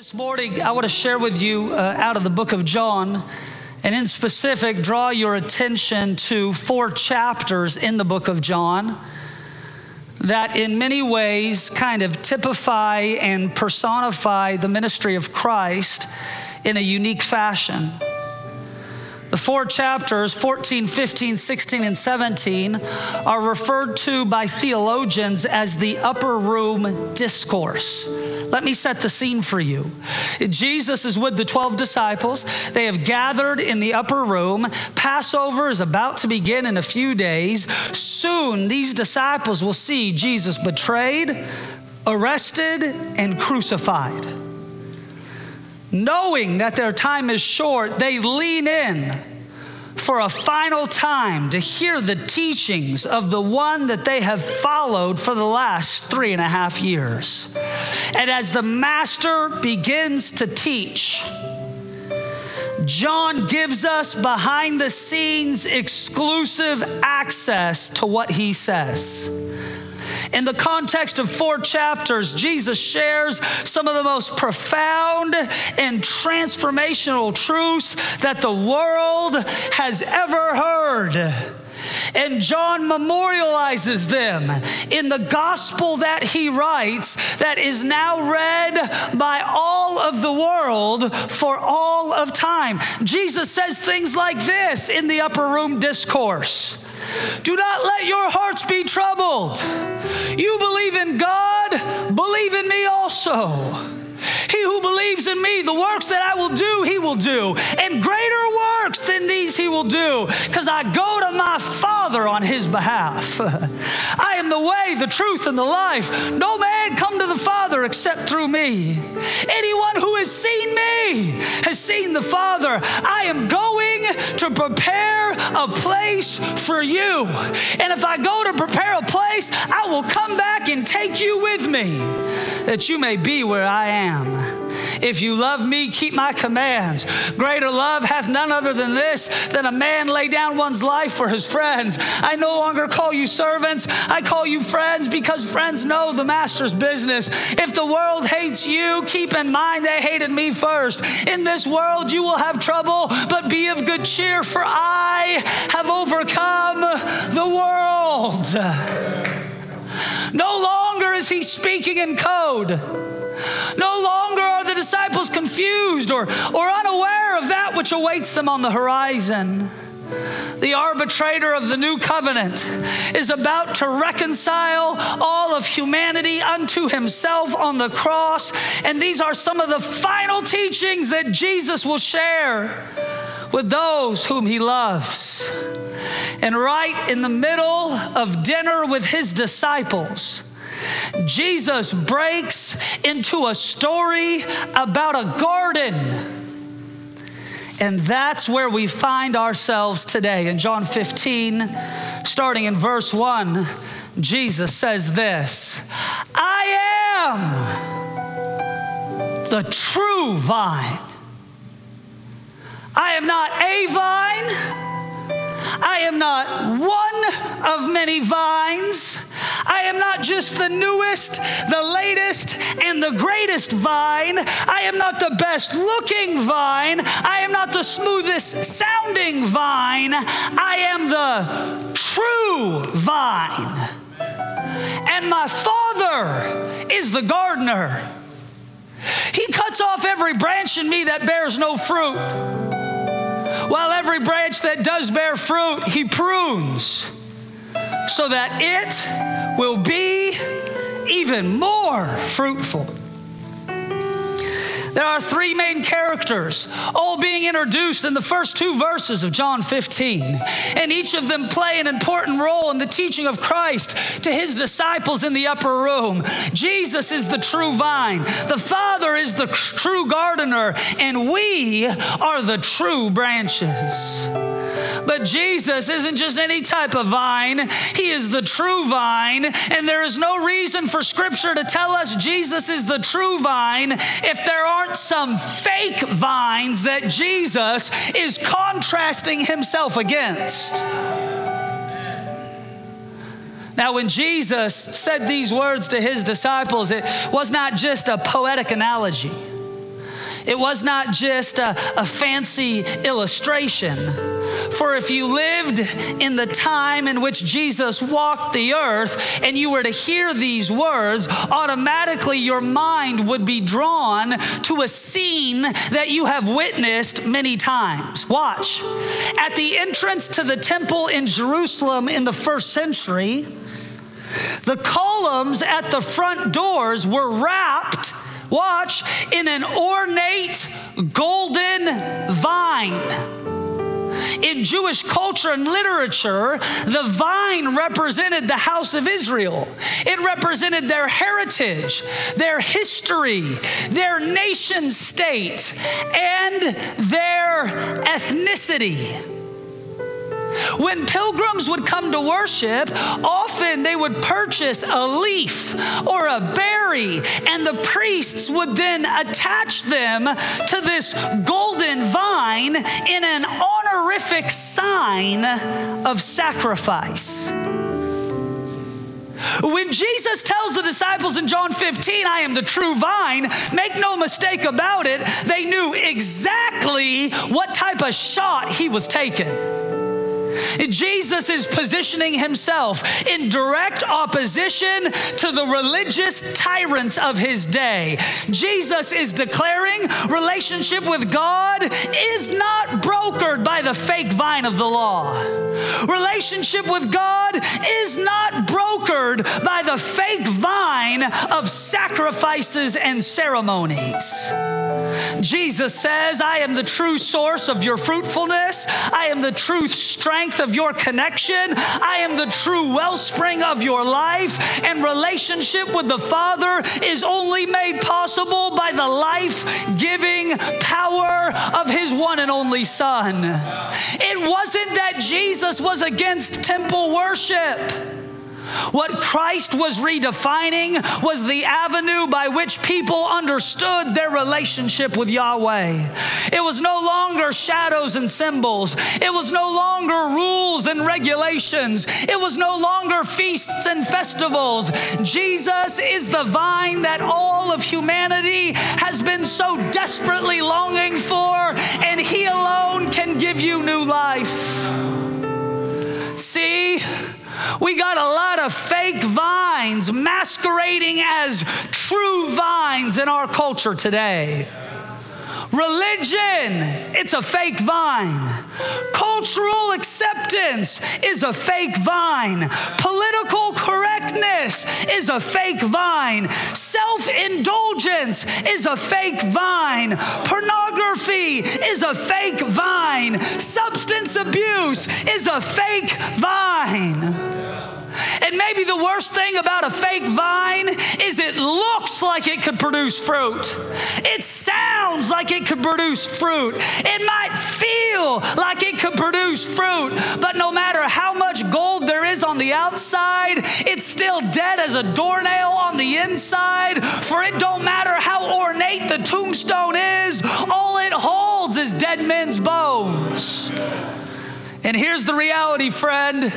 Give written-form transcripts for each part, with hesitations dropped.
This morning, I want to share with you out of the book of John, and in specific, draw your attention to four chapters in the book of John that in many ways kind of typify and personify the ministry of Christ in a unique fashion. The four chapters, 14, 15, 16, and 17, are referred to by theologians as the upper room discourse. Let me set the scene for you. Jesus is with the 12 disciples. They have gathered in the upper room. Passover is about to begin in a few days. Soon, these disciples will see Jesus betrayed, arrested, and crucified. Knowing that their time is short, they lean in for a final time to hear the teachings of the one that they have followed for the last 3.5 years. And as the master begins to teach, John gives us behind the scenes exclusive access to what he says. In the context of four chapters, Jesus shares some of the most profound and transformational truths that the world has ever heard. And John memorializes them in the gospel that he writes that is now read by all of the world for all of time. Jesus says things like this in the upper room discourse. Do not let your hearts be troubled. You believe in God, believe in me also. He who believes in me, the works that I will do, he will do. And greater works than these he will do, because I go to my Father on his behalf. I am the way, the truth, and the life. No man come to the Father except through me. Anyone who has seen me has seen the Father. I am going to prepare a place for you. And if I go to prepare a place, I will come back and take you with me, that you may be where I am. If you love me, keep my commands. Greater love hath none other than this, than a man lay down one's life for his friends. I no longer call you servants, I call you friends, because friends know the master's business. If the world hates you, keep in mind they hated me first. In this world you will have trouble, but be of good cheer, for I have overcome the world. No longer is he speaking in code. No longer are the disciples confused or unaware of that which awaits them on the horizon. The arbitrator of the new covenant is about to reconcile all of humanity unto himself on the cross. And these are some of the final teachings that Jesus will share with those whom he loves. And right in the middle of dinner with his disciples, Jesus breaks into a story about a garden. And that's where we find ourselves today. In John 15, starting in verse 1, Jesus says this, I am the true vine. I am not a vine. I am not one of many vines. I am not just the newest, the latest, and the greatest vine. I am not the best looking vine. I am not the smoothest sounding vine. I am the true vine. And my Father is the gardener. He cuts off every branch in me that bears no fruit, while every branch that does bear fruit, he prunes, so that it will be even more fruitful. There are three main characters, all being introduced in the first two verses of John 15. And each of them play an important role in the teaching of Christ to his disciples in the upper room. Jesus is the true vine. The Father is the true gardener. And we are the true branches. But Jesus isn't just any type of vine. He is the true vine. And there is no reason for Scripture to tell us Jesus is the true vine if there aren't some fake vines that Jesus is contrasting himself against. Now, when Jesus said these words to his disciples, it was not just a poetic analogy. It was not just a fancy illustration. For if you lived in the time in which Jesus walked the earth and you were to hear these words, automatically your mind would be drawn to a scene that you have witnessed many times. Watch. At the entrance to the temple in Jerusalem in the 1st century, the columns at the front doors were wrapped, watch, in an ornate golden vine. In Jewish culture and literature, the vine represented the house of Israel. It represented their heritage, their history, their nation state, and their ethnicity. When pilgrims would come to worship, often they would purchase a leaf or a berry, and the priests would then attach them to this golden vine in an honorific sign of sacrifice. When Jesus tells the disciples in John 15, I am the true vine, make no mistake about it, they knew exactly what type of shot he was taking. Jesus is positioning himself in direct opposition to the religious tyrants of his day. Jesus is declaring relationship with God is not brokered by the fake vine of the law. Relationship with God is not brokered by the fake vine of sacrifices and ceremonies. Jesus says, I am the true source of your fruitfulness. I am the true strength of your connection. I am the true wellspring of your life. And relationship with the Father is only made possible by the life-giving power of his one and only Son. It wasn't that Jesus was against temple worship. What Christ was redefining was the avenue by which people understood their relationship with Yahweh. It was no longer shadows and symbols. It was no longer rules and regulations. It was no longer feasts and festivals. Jesus is the vine that all of humanity has been so desperately longing for, and he alone can give you new life. See? We got a lot of fake vines masquerading as true vines in our culture today. Religion, it's a fake vine. Cultural acceptance is a fake vine. Political correctness is a fake vine. Self-indulgence is a fake vine. Pornography is a fake vine. Substance abuse is a fake vine. And maybe the worst thing about a fake vine is it looks like it could produce fruit. It sounds like it could produce fruit. It might feel like it could produce fruit, but no matter how much gold there is on the outside, it's still dead as a doornail on the inside, for it don't matter how ornate the tombstone is, all it holds is dead men's bones. And here's the reality, friend.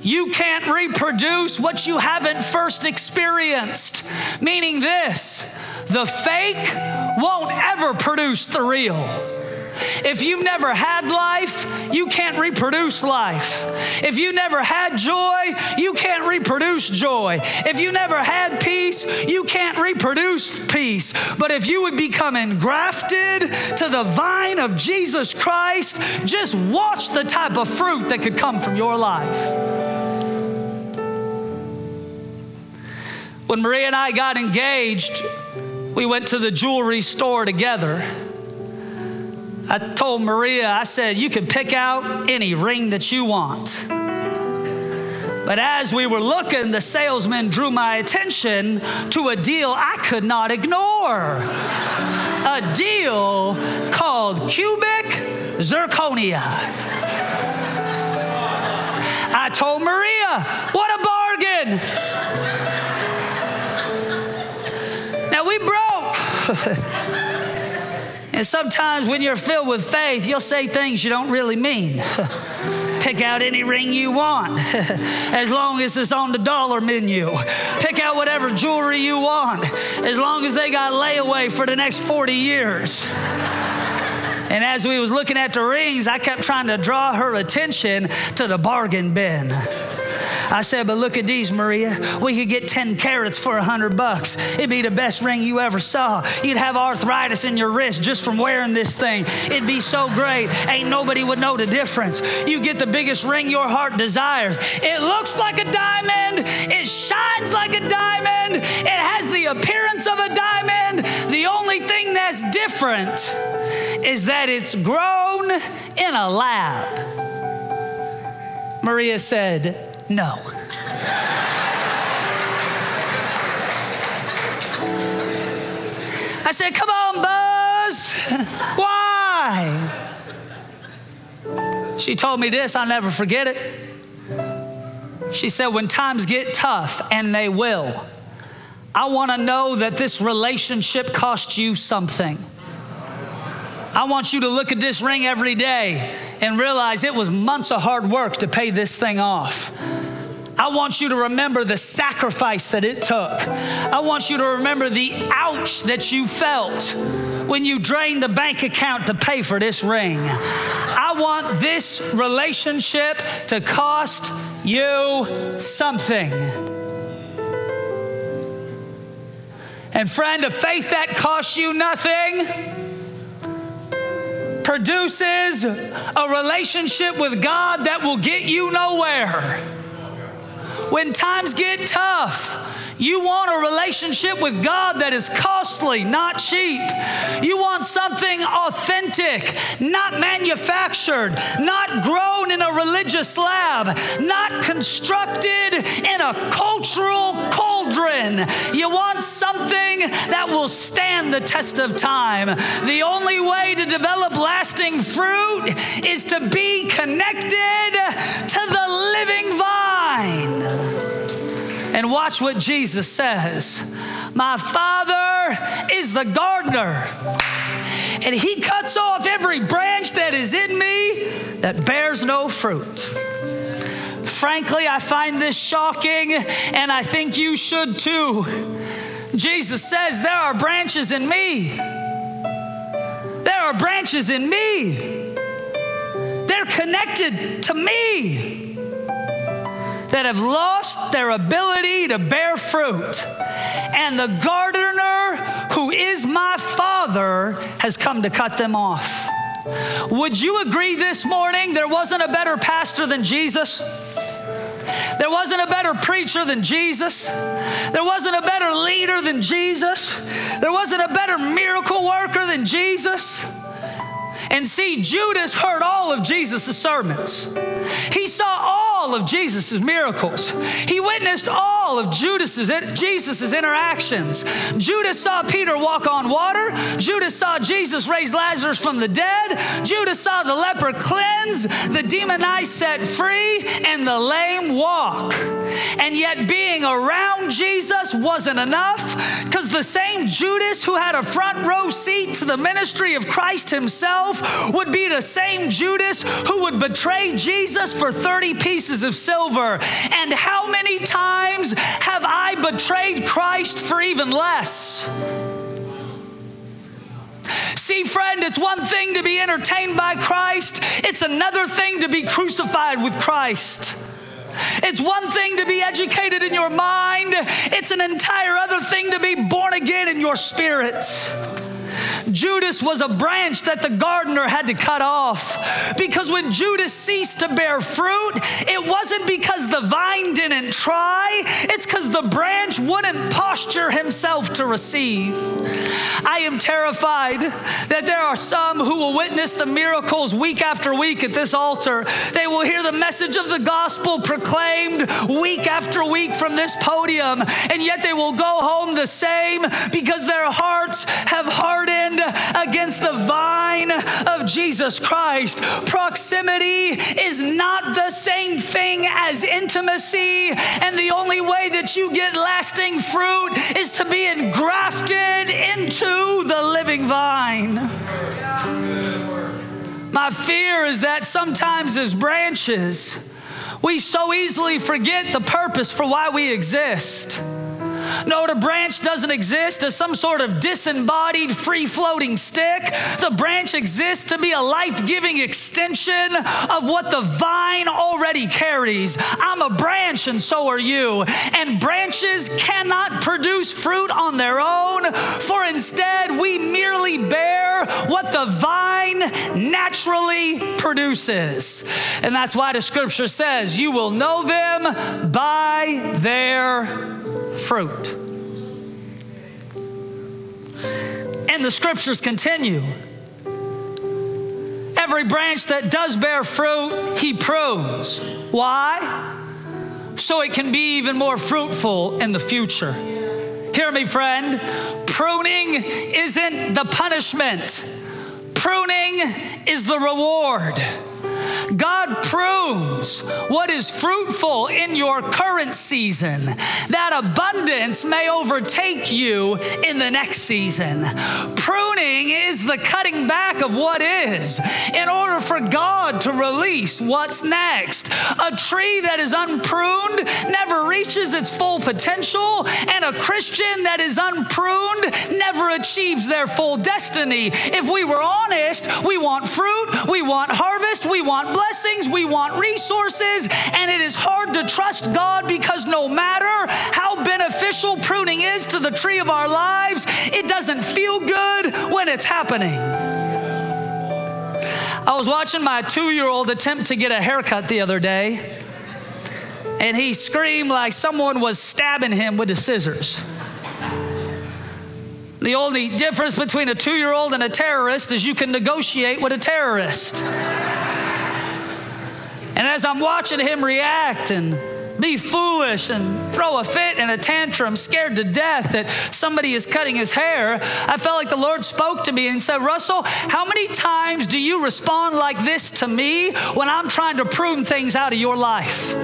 You can't reproduce what you haven't first experienced. Meaning this, the fake won't ever produce the real. If you've never had life, you can't reproduce life. If you never had joy, you can't reproduce joy. If you never had peace, you can't reproduce peace. But if you would become engrafted to the vine of Jesus Christ, just watch the type of fruit that could come from your life. When Maria and I got engaged, we went to the jewelry store together. I told Maria, I said, you can pick out any ring that you want. But as we were looking, the salesman drew my attention to a deal I could not ignore. A deal called cubic zirconia. I told Maria, what a bargain. Now we broke. And sometimes when you're filled with faith, you'll say things you don't really mean. Pick out any ring you want, as long as it's on the dollar menu. Pick out whatever jewelry you want, as long as they got layaway for the next 40 years. And as we was looking at the rings, I kept trying to draw her attention to the bargain bin. I said, but look at these, Maria. We could get 10 carats for $100. It'd be the best ring you ever saw. You'd have arthritis in your wrist just from wearing this thing. It'd be so great. Ain't nobody would know the difference. You get the biggest ring your heart desires. It looks like a diamond. It shines like a diamond. It has the appearance of a diamond. The only thing that's different is that it's grown in a lab. Maria said, no. I said, come on, Buzz. Why? She told me this, I'll never forget it. She said, when times get tough, and they will, I want to know that this relationship cost you something. I want you to look at this ring every day and realize it was months of hard work to pay this thing off. I want you to remember the sacrifice that it took. I want you to remember the ouch that you felt when you drained the bank account to pay for this ring. I want this relationship to cost you something. And friend, a faith that costs you nothing produces a relationship with God that will get you nowhere. When times get tough, you want a relationship with God that is costly, not cheap. You want something authentic, not manufactured, not grown in a religious lab, not constructed in a cultural cauldron. You want something that will stand the test of time. The only way to develop lasting fruit is to be connected to the living vine. And watch what Jesus says. My Father is the gardener, and He cuts off every branch that is in me that bears no fruit. Frankly, I find this shocking, and I think you should too. Jesus says, there are branches in me. There are branches in me. They're connected to me that have lost their ability to bear fruit. And the gardener, who is my Father, has come to cut them off. Would you agree this morning there wasn't a better pastor than Jesus? There wasn't a better preacher than Jesus. There wasn't a better leader than Jesus. There wasn't a better miracle worker than Jesus. And see, Judas heard all of Jesus' sermons. He saw all of Jesus' miracles. He witnessed all of Jesus' interactions. Judas saw Peter walk on water. Judas saw Jesus raise Lazarus from the dead. Judas saw the leper cleanse, the demonized set free, and the lame walk. And yet being around Jesus wasn't enough, because the same Judas who had a front row seat to the ministry of Christ himself would be the same Judas who would betray Jesus for 30 pieces of silver. And how many times have I betrayed Christ for even less? See, friend, it's one thing to be entertained by Christ. It's another thing to be crucified with Christ. It's one thing to be educated in your mind. It's an entire other thing to be born again in your spirit. Judas was a branch that the gardener had to cut off, because when Judas ceased to bear fruit, it wasn't because the vine didn't try. It's because the branch wouldn't posture himself to receive. I am terrified that there are some who will witness the miracles week after week at this altar. They will hear the message of the gospel proclaimed week after week from this podium, and yet they will go home the same, because their hearts have hardened against the vine of Jesus Christ. Proximity is not the same thing as intimacy, and the only way that you get lasting fruit is to be engrafted into the living vine. My fear is that sometimes as branches, we so easily forget the purpose for why we exist. No, the branch doesn't exist as some sort of disembodied, free-floating stick. The branch exists to be a life-giving extension of what the vine already carries. I'm a branch, and so are you. And branches cannot produce fruit on their own, for instead we merely bear what the vine naturally produces. And that's why the scripture says, you will know them by their fruit. And the scriptures continue. Every branch that does bear fruit, he prunes. Why? So it can be even more fruitful in the future. Hear me, friend. Pruning isn't the punishment. Pruning is the reward. God prunes what is fruitful in your current season, that abundance may overtake you in the next season. Pruning is the cutting back of what is in order for God to release what's next. A tree that is unpruned never reaches its full potential, and a Christian that is unpruned never achieves their full destiny. If we were honest, we want fruit, we want harvest, we want blessings, we want resources, and it is hard to trust God because no matter how beneficial pruning is to the tree of our lives, it doesn't feel good when it's happening. I was watching my 2-year-old attempt to get a haircut the other day, and he screamed like someone was stabbing him with the scissors. The only difference between a 2-year-old and a terrorist is you can negotiate with a terrorist. And as I'm watching him react and be foolish and throw a fit and a tantrum, scared to death that somebody is cutting his hair, I felt like the Lord spoke to me and said, Russell, how many times do you respond like this to me when I'm trying to prune things out of your life?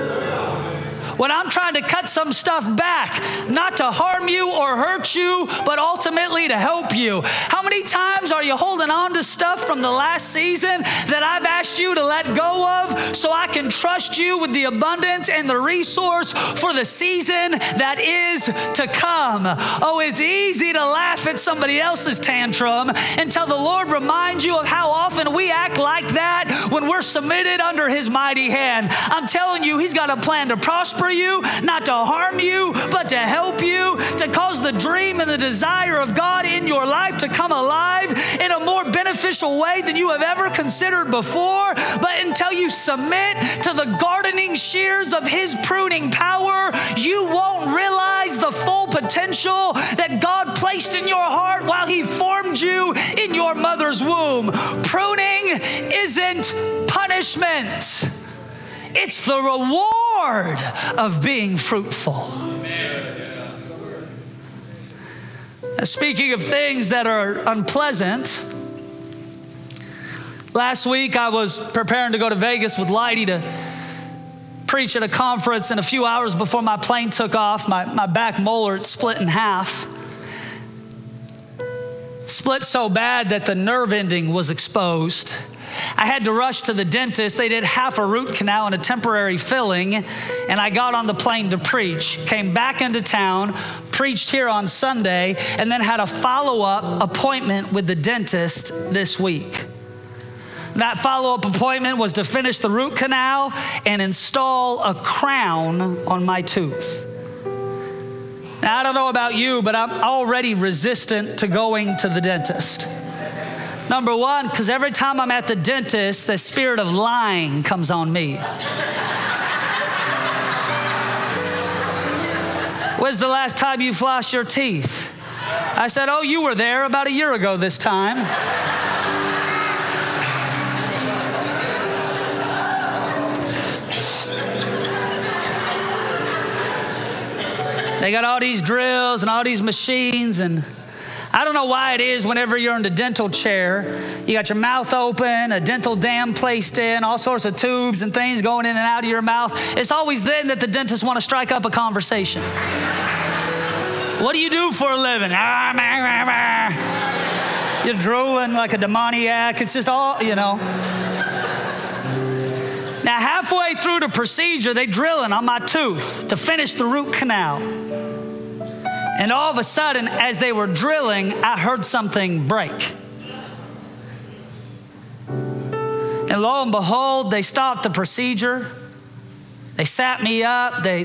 When I'm trying to cut some stuff back, not to harm you or hurt you, but ultimately to help you. How many times are you holding on to stuff from the last season that I've asked you to let go of so I can trust you with the abundance and the resource for the season that is to come? Oh, it's easy to laugh at somebody else's tantrum until the Lord reminds you of how often we act like that when we're submitted under His mighty hand. I'm telling you, He's got a plan to prosper you, not to harm you, but to help you, to cause the dream and the desire of God in your life to come alive in a more beneficial way than you have ever considered before. But until you submit to the gardening shears of His pruning power, you won't realize the full potential that God placed in your heart while He formed you in your mother's womb. Pruning isn't punishment. It's the reward of being fruitful. Now, speaking of things that are unpleasant, last week I was preparing to go to Vegas with Lighty to preach at a conference, and a few hours before my plane took off, my back molar had split in half. Split so bad that the nerve ending was exposed. I had to rush to the dentist. They did half a root canal and a temporary filling, and I got on the plane to preach. Came back into town, preached here on Sunday, and then had a follow-up appointment with the dentist this week. That follow-up appointment was to finish the root canal and install a crown on my tooth. Now, I don't know about you, but I'm already resistant to going to the dentist. Number one, because every time I'm at the dentist, the spirit of lying comes on me. When's the last time you flossed your teeth? I said, oh, you were there about a year ago this time. They got all these drills and all these machines, and I don't know why it is whenever you're in the dental chair, you got your mouth open, a dental dam placed in, all sorts of tubes and things going in and out of your mouth. It's always then that the dentists want to strike up a conversation. What do you do for a living? You're drooling like a demoniac. It's just all, you know. Now, halfway through the procedure, they drilling on my tooth to finish the root canal. And all of a sudden, as they were drilling, I heard something break. And lo and behold, they stopped the procedure. They sat me up. They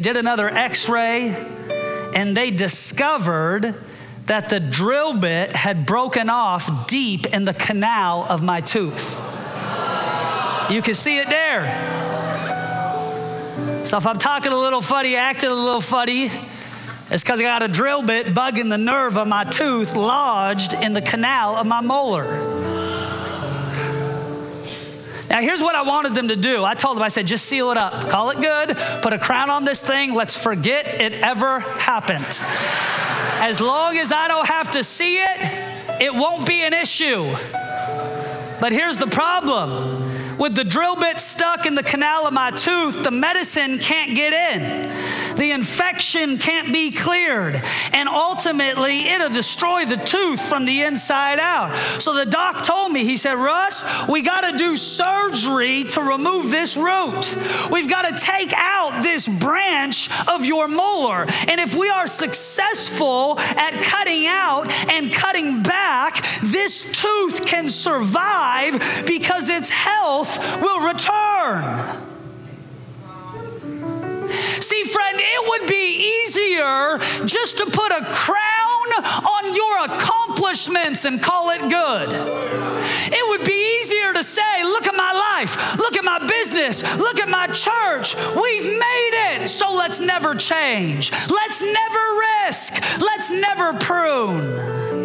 did another x-ray, and they discovered that the drill bit had broken off deep in the canal of my tooth. You can see it there. So if I'm talking a little funny, acting a little funny, it's because I got a drill bit bugging the nerve of my tooth lodged in the canal of my molar. Now, here's what I wanted them to do. I told them, I said, just seal it up. Call it good. Put a crown on this thing. Let's forget it ever happened. As long as I don't have to see it, it won't be an issue. But here's the problem. With the drill bit stuck in the canal of my tooth, the medicine can't get in. The infection can't be cleared. And ultimately, it'll destroy the tooth from the inside out. So the doc told me, he said, Russ, we got to do surgery to remove this root. We've got to take out this branch of your molar. And if we are successful at cutting out and cutting back, this tooth can survive because its health will return. See, friend, it would be easier just to put a crown on your accomplishments and call it good. It would be easier to say, look at my life, look at my business, look at my church. We've made it, so let's never change. Let's never risk. Let's never prune.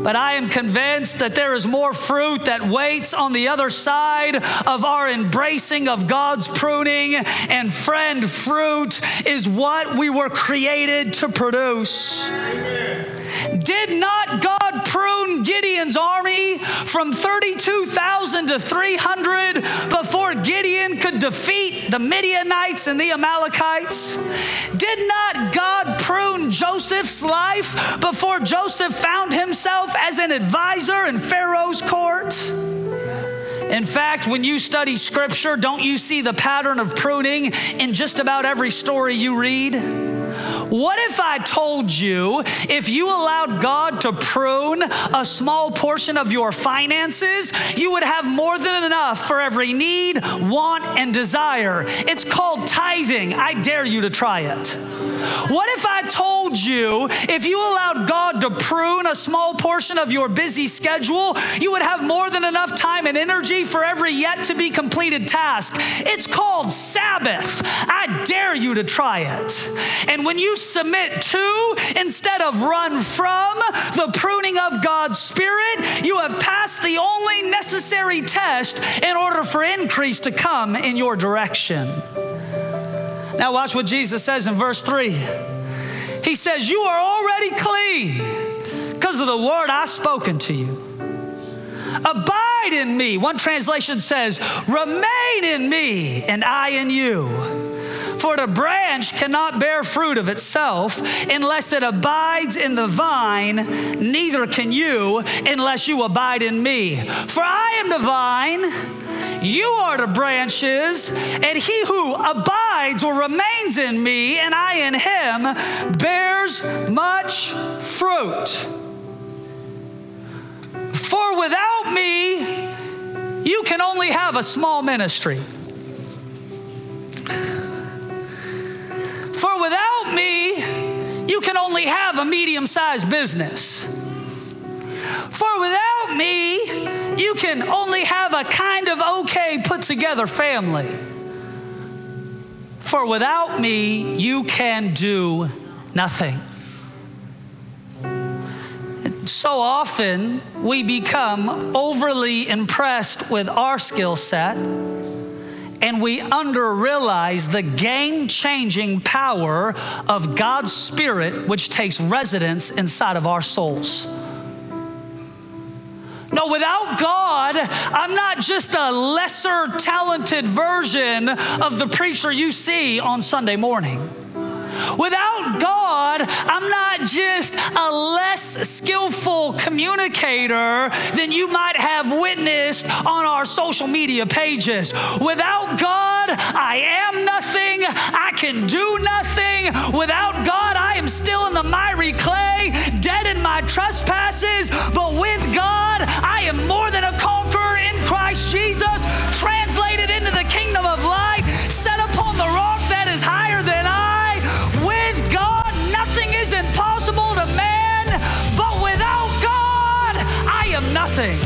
But I am convinced that there is more fruit that waits on the other side of our embracing of God's pruning. And friend, fruit is what we were created to produce. Amen. Did not God prune Gideon's army from 32,000 to 300 before Gideon could defeat the Midianites and the Amalekites? Did not God prune Joseph's life before Joseph found himself as an advisor in Pharaoh's court? In fact, when you study Scripture, don't you see the pattern of pruning in just about every story you read? What if I told you, if you allowed God to prune a small portion of your finances, you would have more than enough for every need, want, and desire? It's called tithing. I dare you to try it. What if I told you, if you allowed God to prune a small portion of your busy schedule, you would have more than enough time and energy for every yet-to-be-completed task? It's called Sabbath. I dare you to try it. And when you submit to, instead of run from, the pruning of God's Spirit, you have passed the only necessary test in order for increase to come in your direction. Now watch what Jesus says in verse 3. He says, you are already clean because of the word I've spoken to you. Abide in me. One translation says, remain in me and I in you. For the branch cannot bear fruit of itself unless it abides in the vine, neither can you unless you abide in me. For I am the vine, you are the branches, and he who abides or remains in me and I in him bears much fruit. For without me, you can only have a small ministry. For without me, you can only have a medium-sized business. For without me, you can only have a kind of okay put-together family. For without me, you can do nothing. So often, we become overly impressed with our skill set, and we underrealize the game-changing power of God's Spirit, which takes residence inside of our souls. No, without God, I'm not just a lesser talented version of the preacher you see on Sunday morning. Without God, God, I'm not just a less skillful communicator than you might have witnessed on our social media pages. Without God, I am nothing. I can do nothing. Without God, I am still in the miry clay, dead in my trespasses. But with God, I am more than a conqueror in Christ Jesus, translated into the kingdom of light, set upon the rock that is higher than I. With God, nothing is impossible to man, but without God, I am nothing.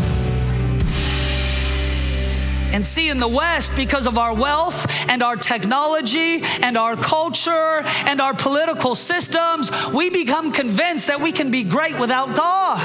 And see, in the West, because of our wealth and our technology and our culture and our political systems, we become convinced that we can be great without God.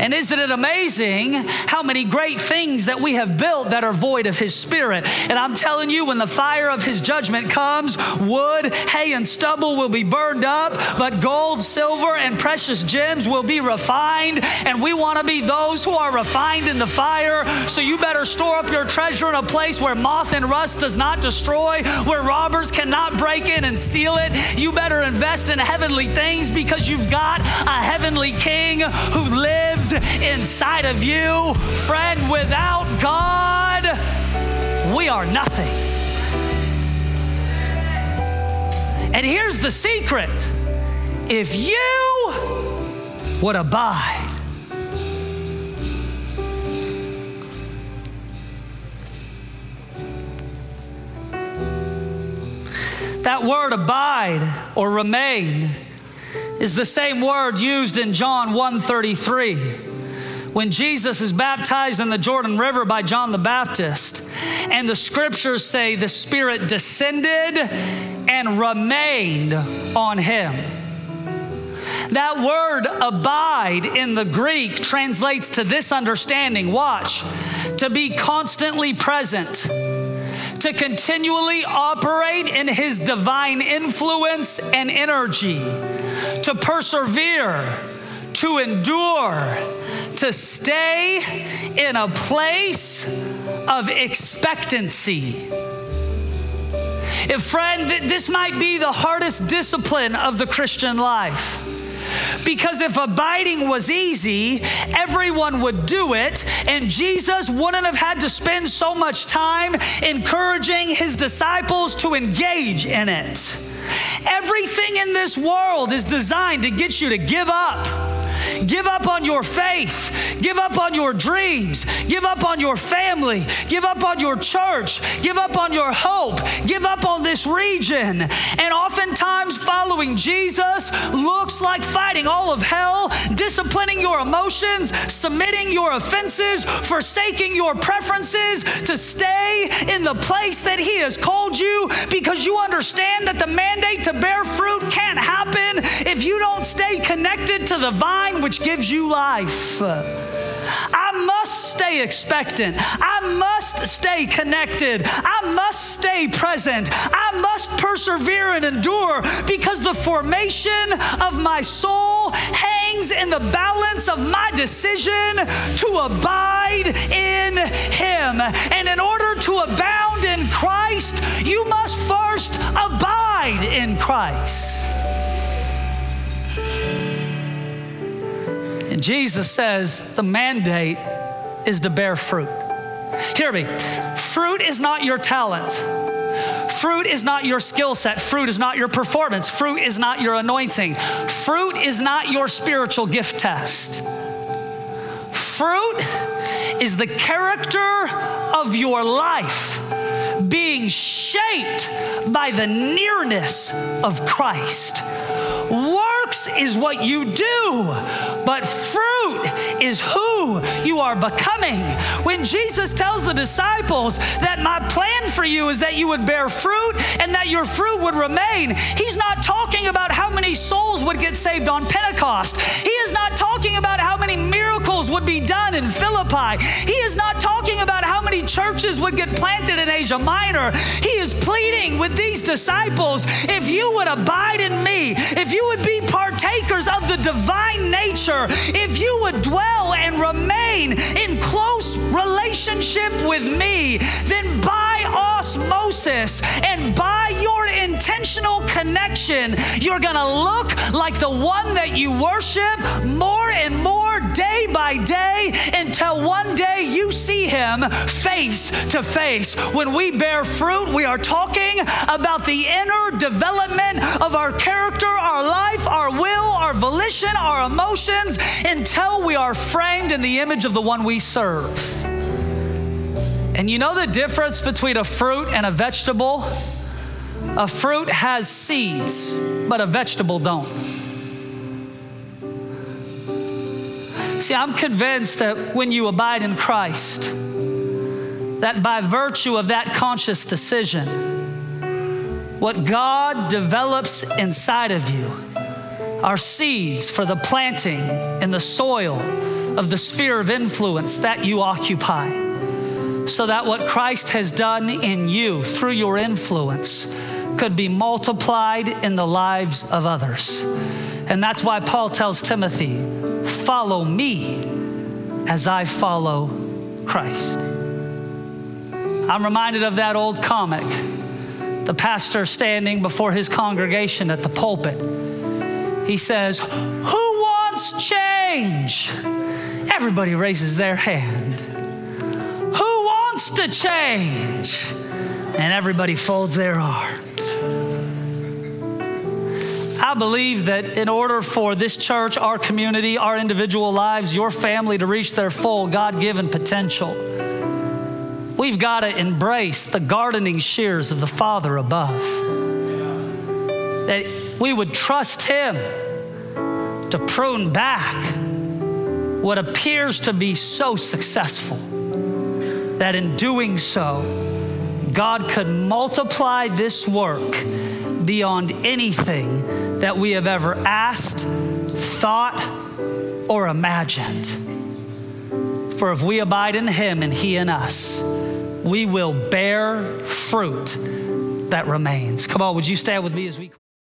And isn't it amazing how many great things that we have built that are void of His Spirit? And I'm telling you, when the fire of His judgment comes, wood, hay, and stubble will be burned up, but gold, silver, and precious gems will be refined. And we want to be those who are refined in the fire. So you better store up your treasure in a place where moth and rust does not destroy, where robbers cannot break in and steal it. You better invest in heavenly things, because you've got a heavenly King who lives inside of you. Friend, without God, we are nothing. And here's the secret. If you would abide. That word abide or remain is the same word used in John 1:33 when Jesus is baptized in the Jordan River by John the Baptist, and the scriptures say the Spirit descended and remained on him. That word abide in the Greek translates to this understanding. Watch. To be constantly present, to continually operate in His divine influence and energy, to persevere, to endure, to stay in a place of expectancy. And friend, this might be the hardest discipline of the Christian life. Because if abiding was easy, everyone would do it, and Jesus wouldn't have had to spend so much time encouraging His disciples to engage in it. Everything in this world is designed to get you to give up. Give up on your faith. Give up on your dreams. Give up on your family. Give up on your church. Give up on your hope. Give up on this region. And oftentimes following Jesus looks like fighting all of hell, disciplining your emotions, submitting your offenses, forsaking your preferences to stay in the place that He has called you, because you understand that the mandate to bear fruit can't happen if you don't stay connected to the vine which gives you life. I must stay expectant. I must stay connected. I must stay present. I must persevere and endure, because the formation of my soul hangs in the balance of my decision to abide in Him. And in order to abound in Christ, you must first abide in Christ. And Jesus says the mandate is to bear fruit. Hear me. Fruit is not your talent. Fruit is not your skill set. Fruit is not your performance. Fruit is not your anointing. Fruit is not your spiritual gift test. Fruit is the character of your life being shaped by the nearness of Christ. Works is what you do, but fruit is who you are becoming. When Jesus tells the disciples that my plan for you is that you would bear fruit and that your fruit would remain, He's not talking about how many souls would get saved on Pentecost. He is not talking about how many miracles would be done in Philippi. He is not talking about how many churches would get planted in Asia Minor. He is pleading with these disciples, if you would abide in me, if you would be partakers of the divine nature, if you would dwell and remain in close relationship with me, then by all osmosis and by your intentional connection, you're going to look like the one that you worship more and more day by day until one day you see him face to face. When we bear fruit, we are talking about the inner development of our character, our life, our will, our volition, our emotions, until we are framed in the image of the one we serve. And you know the difference between a fruit and a vegetable? A fruit has seeds, but a vegetable don't. See, I'm convinced that when you abide in Christ, that by virtue of that conscious decision, what God develops inside of you are seeds for the planting in the soil of the sphere of influence that you occupy, so that what Christ has done in you through your influence could be multiplied in the lives of others. And that's why Paul tells Timothy, follow me as I follow Christ. I'm reminded of that old comic, the pastor standing before his congregation at the pulpit. He says, who wants change? Everybody raises their hand. Who wants to change? And everybody folds their arms. I believe that in order for this church, our community, our individual lives, your family to reach their full God-given potential, we've got to embrace the gardening shears of the Father above. That we would trust him to prune back what appears to be so successful, that in doing so, God could multiply this work beyond anything that we have ever asked, thought, or imagined. For if we abide in him and he in us, we will bear fruit that remains. Come on, would you stand with me as we...